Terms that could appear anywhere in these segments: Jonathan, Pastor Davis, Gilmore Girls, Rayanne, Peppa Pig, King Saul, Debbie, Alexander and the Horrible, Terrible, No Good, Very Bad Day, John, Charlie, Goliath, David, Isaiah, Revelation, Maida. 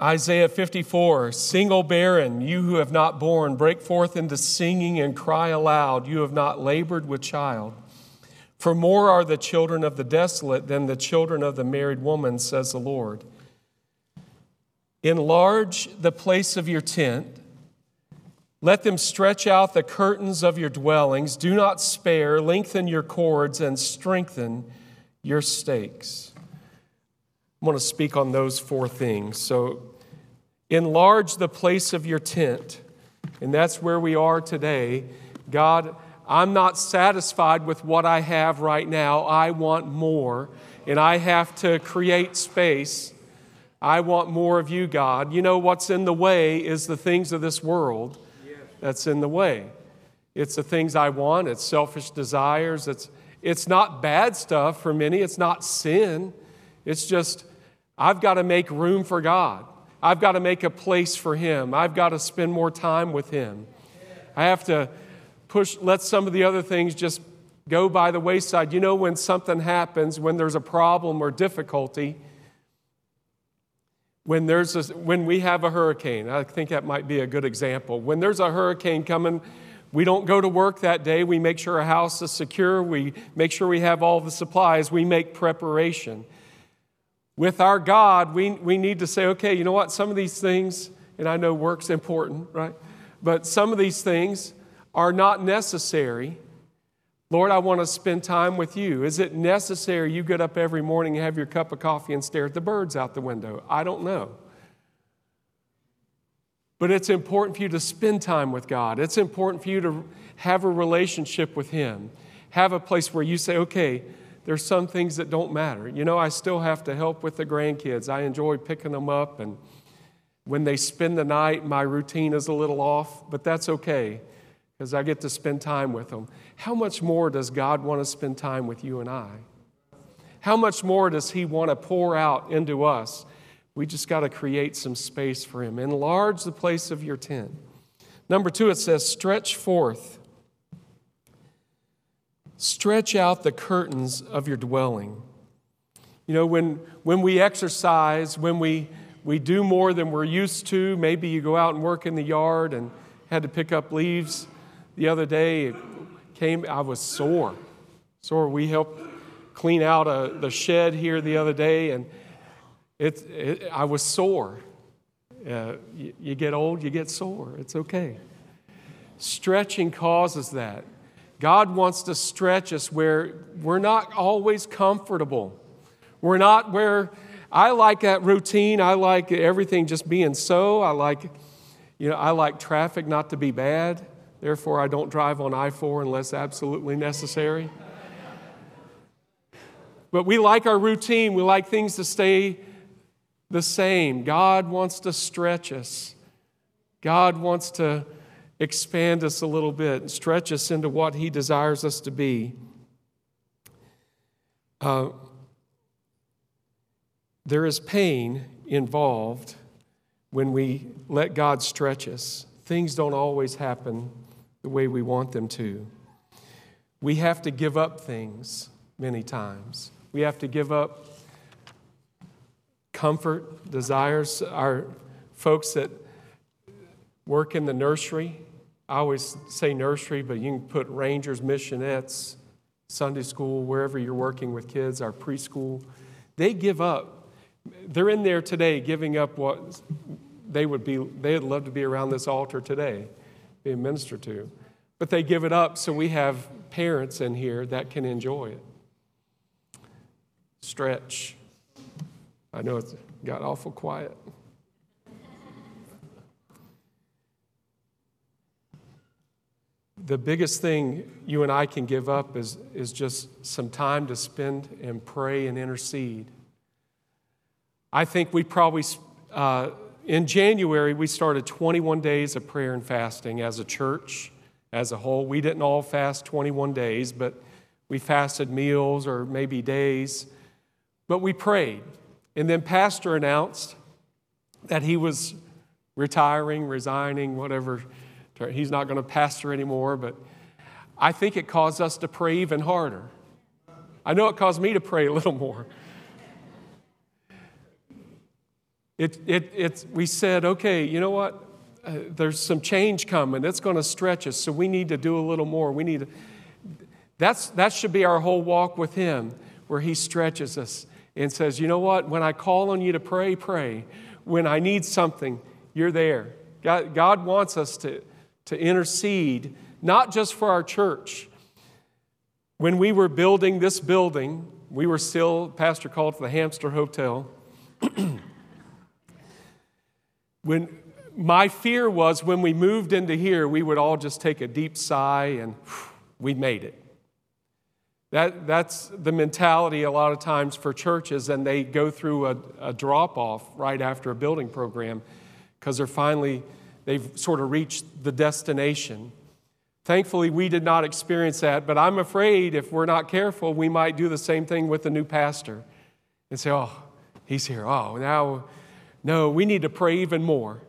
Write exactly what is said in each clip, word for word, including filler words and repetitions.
Isaiah fifty-four, sing, O barren, you who have not borne, break forth into singing and cry aloud, you have not labored with child. For more are the children of the desolate than the children of the married woman, says the Lord. Enlarge the place of your tent. Let them stretch out the curtains of your dwellings. Do not spare. Lengthen your cords and strengthen your stakes. I want to speak on those four things. So, enlarge the place of your tent. And that's where we are today. God, I'm not satisfied with what I have right now. I want more. And I have to create space. I want more of you, God. You know, what's in the way is the things of this world. That's in the way. It's the things I want. It's selfish desires. It's it's not bad stuff for many. It's not sin. It's just I've got to make room for God. I've got to make a place for Him. I've got to spend more time with Him. I have to push. Let some of the other things just go by the wayside. You know, when something happens, when there's a problem or difficulty, When there's a, when we have a hurricane, I think that might be a good example. When there's a hurricane coming, we don't go to work that day. We make sure our house is secure. We make sure we have all the supplies. We make preparation. With our God, we, we need to say, okay, you know what? Some of these things, and I know work's important, right? But some of these things are not necessary. Lord, I want to spend time with you. Is it necessary you get up every morning and have your cup of coffee and stare at the birds out the window? I don't know. But it's important for you to spend time with God. It's important for you to have a relationship with Him. Have a place where you say, okay, there's some things that don't matter. You know, I still have to help with the grandkids. I enjoy picking them up. And when they spend the night, my routine is a little off, but that's okay, because I get to spend time with them. How much more does God want to spend time with you and I? How much more does He want to pour out into us? We just got to create some space for Him. Enlarge the place of your tent. Number two, it says, stretch forth. Stretch out the curtains of your dwelling. You know, when, when we exercise, when we, we do more than we're used to, maybe you go out and work in the yard, and had to pick up leaves. The other day, it came. I was sore. Sore. We helped clean out a, the shed here the other day, and it, it, I was sore. Uh, you, you get old, you get sore. It's okay. Stretching causes that. God wants to stretch us where we're not always comfortable. We're not where I like that routine. I like everything just being so. I like, you know, I like traffic not to be bad. Therefore, I don't drive on I four unless absolutely necessary. But we like our routine. We like things to stay the same. God wants to stretch us. God wants to expand us a little bit and stretch us into what He desires us to be. Uh, there is pain involved when we let God stretch us. Things don't always happen the way we want them to. We have to give up things many times. We have to give up comfort, desires. Our folks that work in the nursery, I always say nursery, but you can put rangers, missionettes, Sunday school, wherever you're working with kids, our preschool, they give up. They're in there today giving up what they would be, they'd love to be around this altar today, being ministered to. But they give it up, so we have parents in here that can enjoy it. Stretch. I know it got awful quiet. The biggest thing you and I can give up is, is just some time to spend and pray and intercede. I think we probably... Uh, In January, we started twenty-one days of prayer and fasting as a church, as a whole. We didn't all fast twenty-one days, but we fasted meals or maybe days. But we prayed. And then Pastor announced that he was retiring, resigning, whatever. He's not going to pastor anymore, but I think it caused us to pray even harder. I know it caused me to pray a little more. It, it, it's, we said, okay, you know what? Uh, there's some change coming. It's going to stretch us, so we need to do a little more. We need to, that's, that should be our whole walk with Him, where He stretches us and says, you know what? When I call on you to pray, pray. When I need something, you're there. God, God wants us to, to intercede, not just for our church. When we were building this building, we were still, Pastor called it the Hamster Hotel. When my fear was when we moved into here, we would all just take a deep sigh and whew, we made it. That, that's the mentality a lot of times for churches, and they go through a, a drop-off right after a building program because they're finally, they've sort of reached the destination. Thankfully, we did not experience that, but I'm afraid if we're not careful, we might do the same thing with the new pastor and say, oh, he's here. Oh, now, no, we need to pray even more.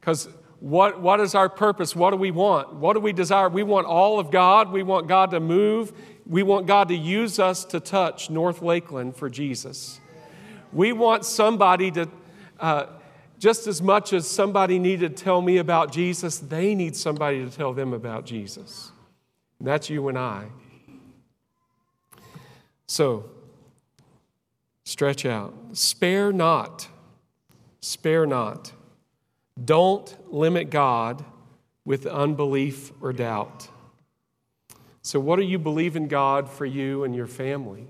Because what, what is our purpose? What do we want? What do we desire? We want all of God. We want God to move. We want God to use us to touch North Lakeland for Jesus. We want somebody to... Uh, Just as much as somebody needed to tell me about Jesus, they need somebody to tell them about Jesus. And that's you and I. So, stretch out. Spare not. Spare not. Don't limit God with unbelief or doubt. So what are you believing God for you and your family?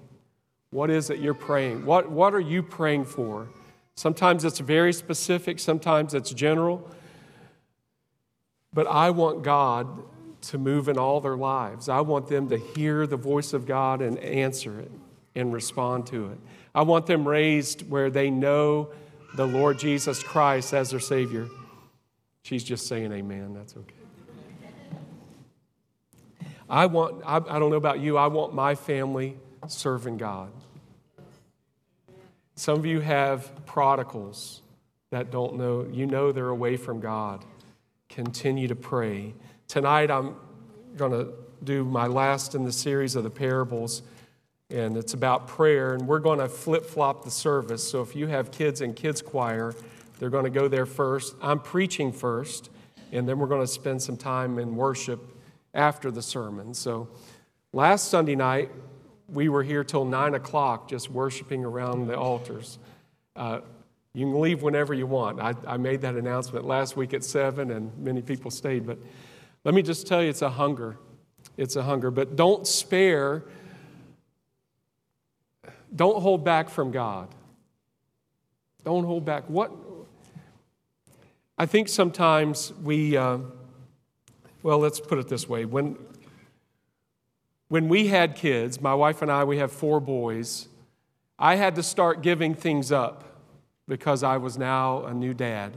What is it you're praying? What, what are you praying for? Sometimes it's very specific, sometimes it's general. But I want God to move in all their lives. I want them to hear the voice of God and answer it and respond to it. I want them raised where they know the Lord Jesus Christ as their Savior. She's just saying amen, that's okay. I want, I, I don't know about you, I want my family serving God. Some of you have prodigals that don't know, you know they're away from God. Continue to pray. Tonight I'm going to do my last in the series of the parables, and it's about prayer, and we're going to flip-flop the service. So if you have kids in kids choir, they're going to go there first. I'm preaching first, and then we're going to spend some time in worship after the sermon. So last Sunday night, we were here till nine o'clock just worshiping around the altars. Uh, you can leave whenever you want. I, I made that announcement last week at seven, and many people stayed. But let me just tell you, it's a hunger. It's a hunger. But don't spare. Don't hold back from God. Don't hold back. What? I think sometimes we, uh, well, let's put it this way. When... When we had kids, my wife and I, we have four boys, I had to start giving things up because I was now a new dad.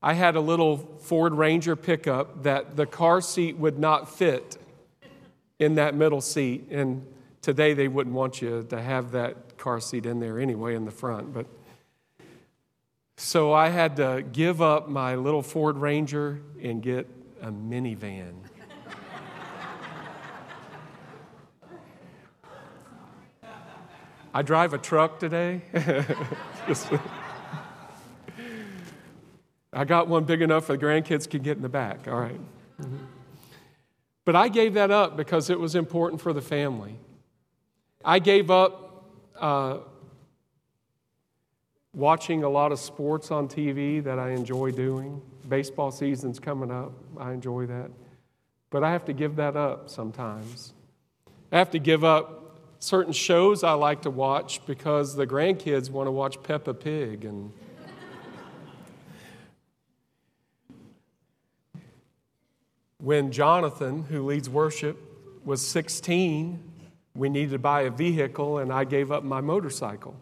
I had a little Ford Ranger pickup that the car seat would not fit in that middle seat, and today they wouldn't want you to have that car seat in there anyway in the front. But so I had to give up my little Ford Ranger and get a minivan. I drive a truck today. Just, I got one big enough for the grandkids can get in the back, all right. Mm-hmm. But I gave that up because it was important for the family. I gave up uh, watching a lot of sports on T V that I enjoy doing. Baseball season's coming up. I enjoy that. But I have to give that up sometimes. I have to give up certain shows I like to watch because the grandkids want to watch Peppa Pig. And when Jonathan, who leads worship, was sixteen, we needed to buy a vehicle, and I gave up my motorcycle.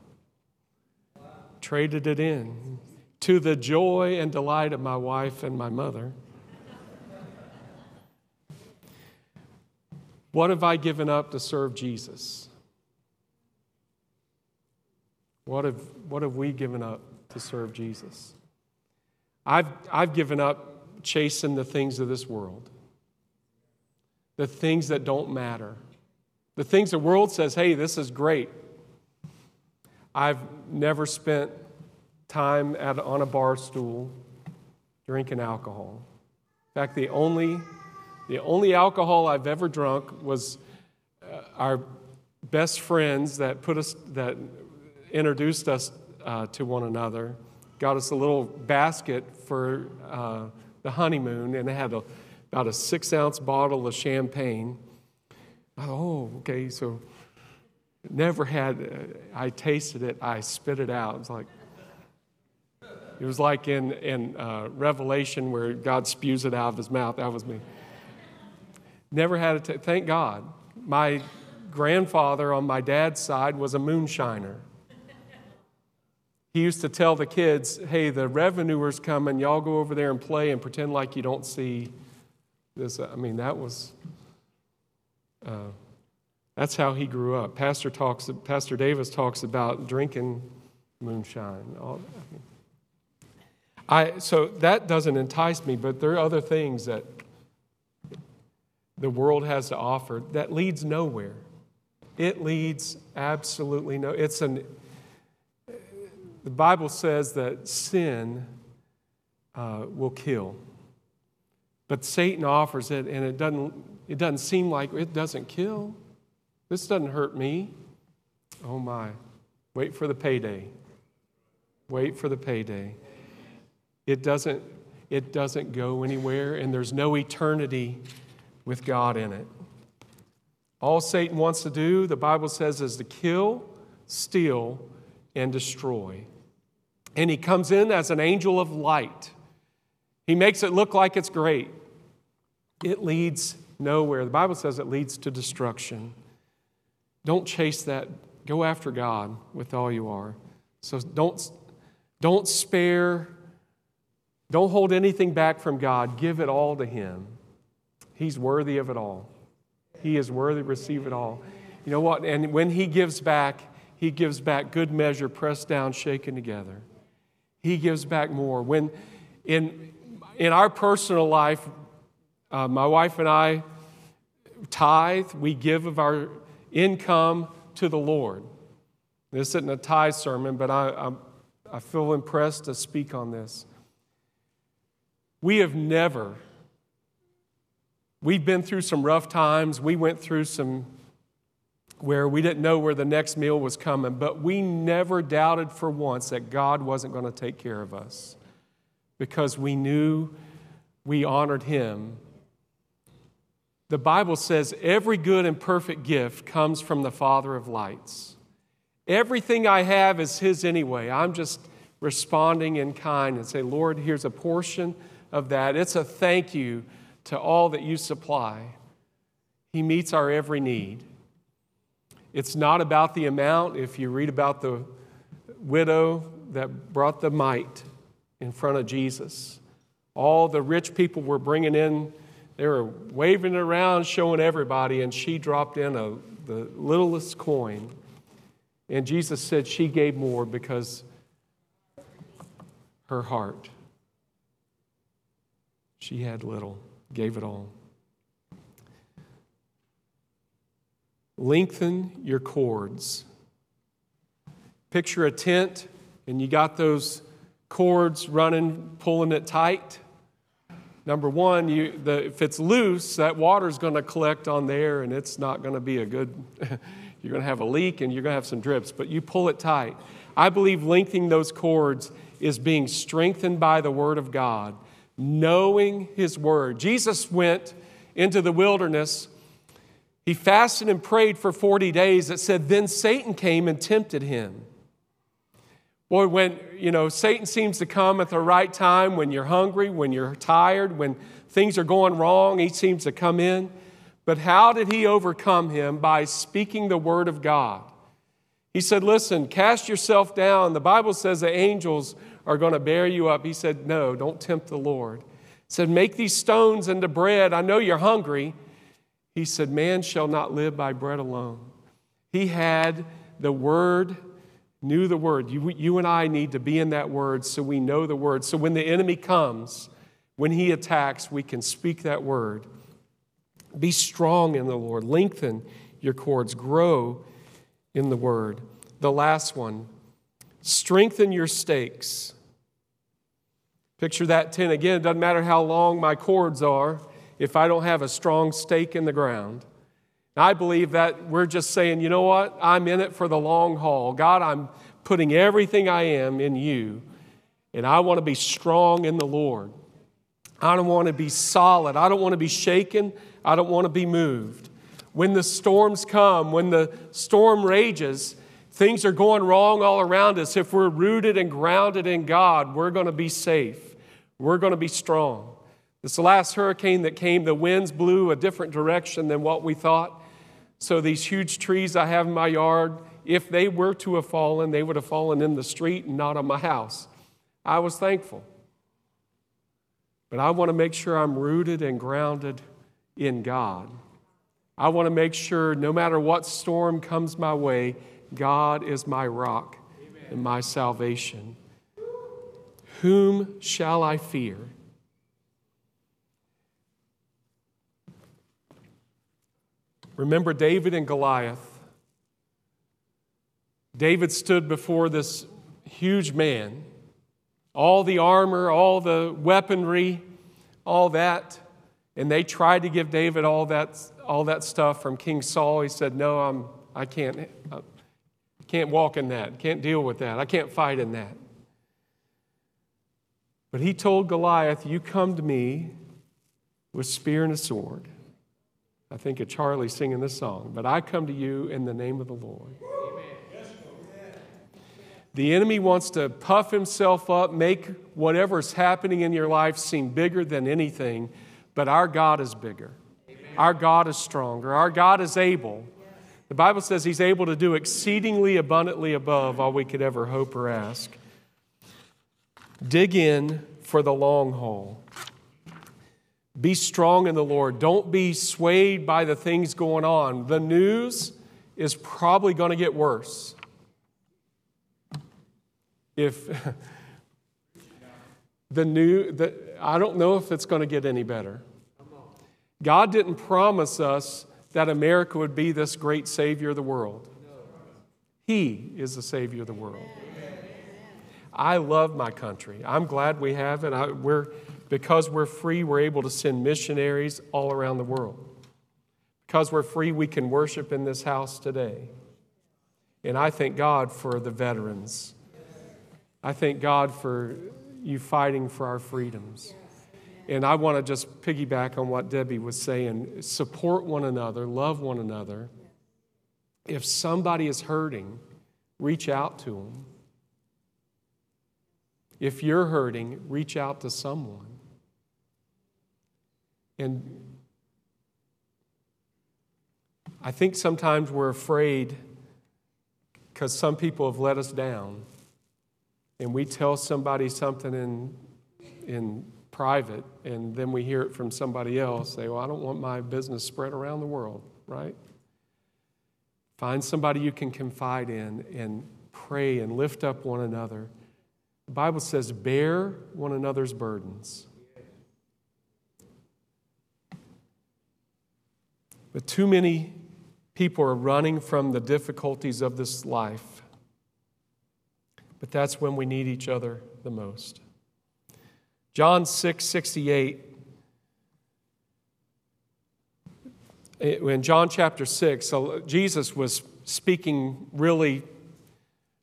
Wow. Traded it in to the joy and delight of my wife and my mother. What have I given up to serve Jesus? What have, what have we given up to serve Jesus? I've, I've given up chasing the things of this world, the things that don't matter, the things the world says, hey, this is great. I've never spent time at, on a bar stool drinking alcohol. In fact, the only, the only alcohol I've ever drunk was uh, our best friends that put us, that introduced us uh, to one another, got us a little basket for uh, the honeymoon, and it had a, about a six-ounce bottle of champagne. Oh, okay, so never had, uh, I tasted it, I spit it out. It was like, it was like in, in uh, Revelation where God spews it out of his mouth. That was me. Never had a, t- thank God. My grandfather on my dad's side was a moonshiner. He used to tell the kids, hey, the revenue's coming, y'all go over there and play and pretend like you don't see this. I mean, that was, uh, that's how he grew up. Pastor talks. Pastor Davis talks about drinking moonshine. All, I, mean, I So that doesn't entice me, but there are other things that the world has to offer that leads nowhere. It leads absolutely no. It's an The Bible says that sin uh, will kill, but Satan offers it, and it doesn't. It doesn't seem like it doesn't kill. This doesn't hurt me. Oh my! Wait for the payday. Wait for the payday. It doesn't. It doesn't go anywhere, and there's no eternity with God in it. All Satan wants to do, the Bible says, is to kill, steal, and destroy. And he comes in as an angel of light. He makes it look like it's great. It leads nowhere. The Bible says it leads to destruction. Don't chase that. Go after God with all you are. So don't, don't spare, don't hold anything back from God. Give it all to him. He's worthy of it all. He is worthy to receive it all. You know what? And when he gives back, He gives back good measure, pressed down, shaken together. He gives back more. When in in our personal life, uh, my wife and I tithe. We give of our income to the Lord. This isn't a tithe sermon, but I I, I feel impressed to speak on this. We have never. We've been through some rough times. We went through some. Where we didn't know where the next meal was coming, but we never doubted for once that God wasn't going to take care of us because we knew we honored him. The Bible says every good and perfect gift comes from the Father of lights. Everything I have is his anyway. I'm just responding in kind and say, Lord, here's a portion of that. It's a thank you to all that you supply. He meets our every need. It's not about the amount. If you read about the widow that brought the mite in front of Jesus, all the rich people were bringing in, they were waving it around, showing everybody, and she dropped in a, the littlest coin. And Jesus said she gave more because her heart. She had little, gave it all. Lengthen your cords. Picture a tent, and you got those cords running, pulling it tight. Number one, you, the, if it's loose, that water's going to collect on there, and it's not going to be a good, you're going to have a leak, and you're going to have some drips, but you pull it tight. I believe lengthening those cords is being strengthened by the Word of God, knowing His Word. Jesus went into the wilderness. He fasted and prayed for forty days. It said, then Satan came and tempted him. Boy, when, you know, Satan seems to come at the right time, when you're hungry, when you're tired, when things are going wrong, he seems to come in. But how did he overcome him? By speaking the word of God. He said, listen, cast yourself down. The Bible says the angels are going to bear you up. He said, no, don't tempt the Lord. He said, make these stones into bread. I know you're hungry. He said, man shall not live by bread alone. He had the word, knew the word. You, you and I need to be in that word so we know the word. So when the enemy comes, when he attacks, we can speak that word. Be strong in the Lord. Lengthen your cords. Grow in the word. The last one, Strengthen your stakes. Picture that tent again. It doesn't matter how long my cords are if I don't have a strong stake in the ground. And I believe that we're just saying, you know what? I'm in it for the long haul. God, I'm putting everything I am in you, and I want to be strong in the Lord. I don't want to be solid. I don't want to be shaken. I don't want to be moved. When the storms come, when the storm rages, things are going wrong all around us. If we're rooted and grounded in God, we're going to be safe. We're going to be strong. This last hurricane that came, the winds blew a different direction than what we thought. So these huge trees I have in my yard, if they were to have fallen, they would have fallen in the street and not on my house. I was thankful. But I want to make sure I'm rooted and grounded in God. I want to make sure no matter what storm comes my way, God is my rock and my salvation. Whom shall I fear? Remember David and Goliath. David stood before this huge man. All the armor, all the weaponry, all that. And they tried to give David all that all that stuff from King Saul. He said, no, I'm, I can't, I can't walk in that. Can't deal with that. I can't fight in that. But he told Goliath, you come to me with spear and a sword. I think of Charlie singing this song. But I come to you in the name of the Lord. Amen. The enemy wants to puff himself up, make whatever's happening in your life seem bigger than anything. But our God is bigger. Amen. Our God is stronger. Our God is able. Yes. The Bible says he's able to do exceedingly abundantly above all we could ever hope or ask. Dig in for the long haul. Be strong in the Lord. Don't be swayed by the things going on. The news is probably going to get worse. If... The new, the, I don't know if it's going to get any better. God didn't promise us that America would be this great Savior of the world. He is the Savior of the world. Amen. I love my country. I'm glad we have it. I, we're, because we're free, we're able to send missionaries all around the world. Because we're free, we can worship in this house today. And I thank God for the veterans. I thank God for... you fighting for our freedoms. And I want to just piggyback on what Debbie was saying. Support one another. Love one another. If somebody is hurting, reach out to them. If you're hurting, reach out to someone. And I think sometimes we're afraid because some people have let us down. And we tell somebody something in, in private, and then we hear it from somebody else. Say, well, I don't want my business spread around the world, right? Find somebody you can confide in and pray and lift up one another. The Bible says, bear one another's burdens. But too many people are running from the difficulties of this life. But that's when we need each other the most. John six sixty-eight. In John chapter six, Jesus was speaking really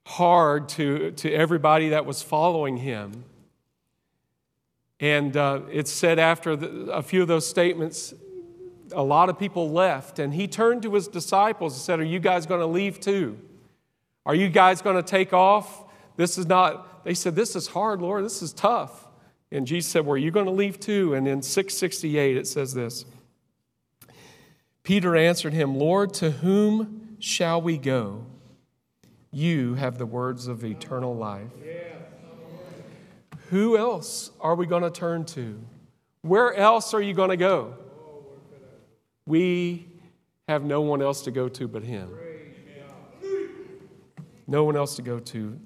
hard to, to everybody that was following him. And uh, it said after the, a few of those statements, a lot of people left. And he turned to his disciples and said, are you guys going to leave too? Are you guys going to take off? This is not, they said, this is hard, Lord. This is tough. And Jesus said, well, you're going to leave too. And in six sixty-eight, it says this. Peter answered him, Lord, to whom shall we go? You have the words of eternal life. Yeah. Who else are we going to turn to? Where else are you going to go? We have no one else to go to but him. No one else to go to.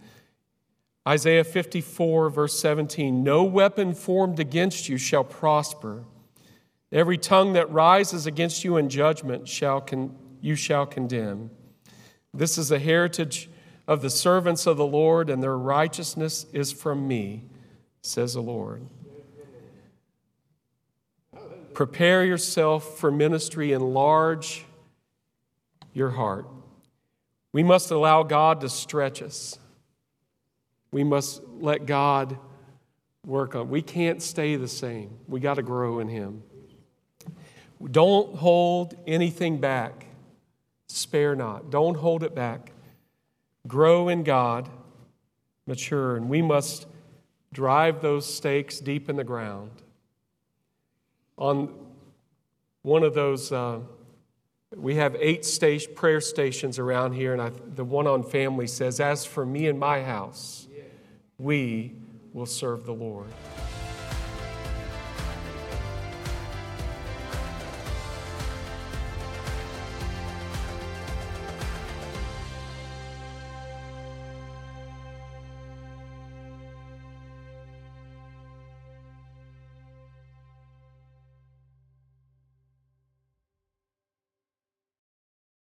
Isaiah fifty-four, verse seventeen, no weapon formed against you shall prosper. Every tongue that rises against you in judgment shall con- you shall condemn. This is the heritage of the servants of the Lord, and their righteousness is from me, says the Lord. Prepare yourself for ministry. Enlarge your heart. We must allow God to stretch us. We must let God work on. We can't stay the same. We got to grow in Him. Don't hold anything back. Spare not. Don't hold it back. Grow in God. Mature. And we must drive those stakes deep in the ground. On one of those, uh, we have eight stage, prayer stations around here, and I, the one on family says, "As for me and my house, we will serve the Lord."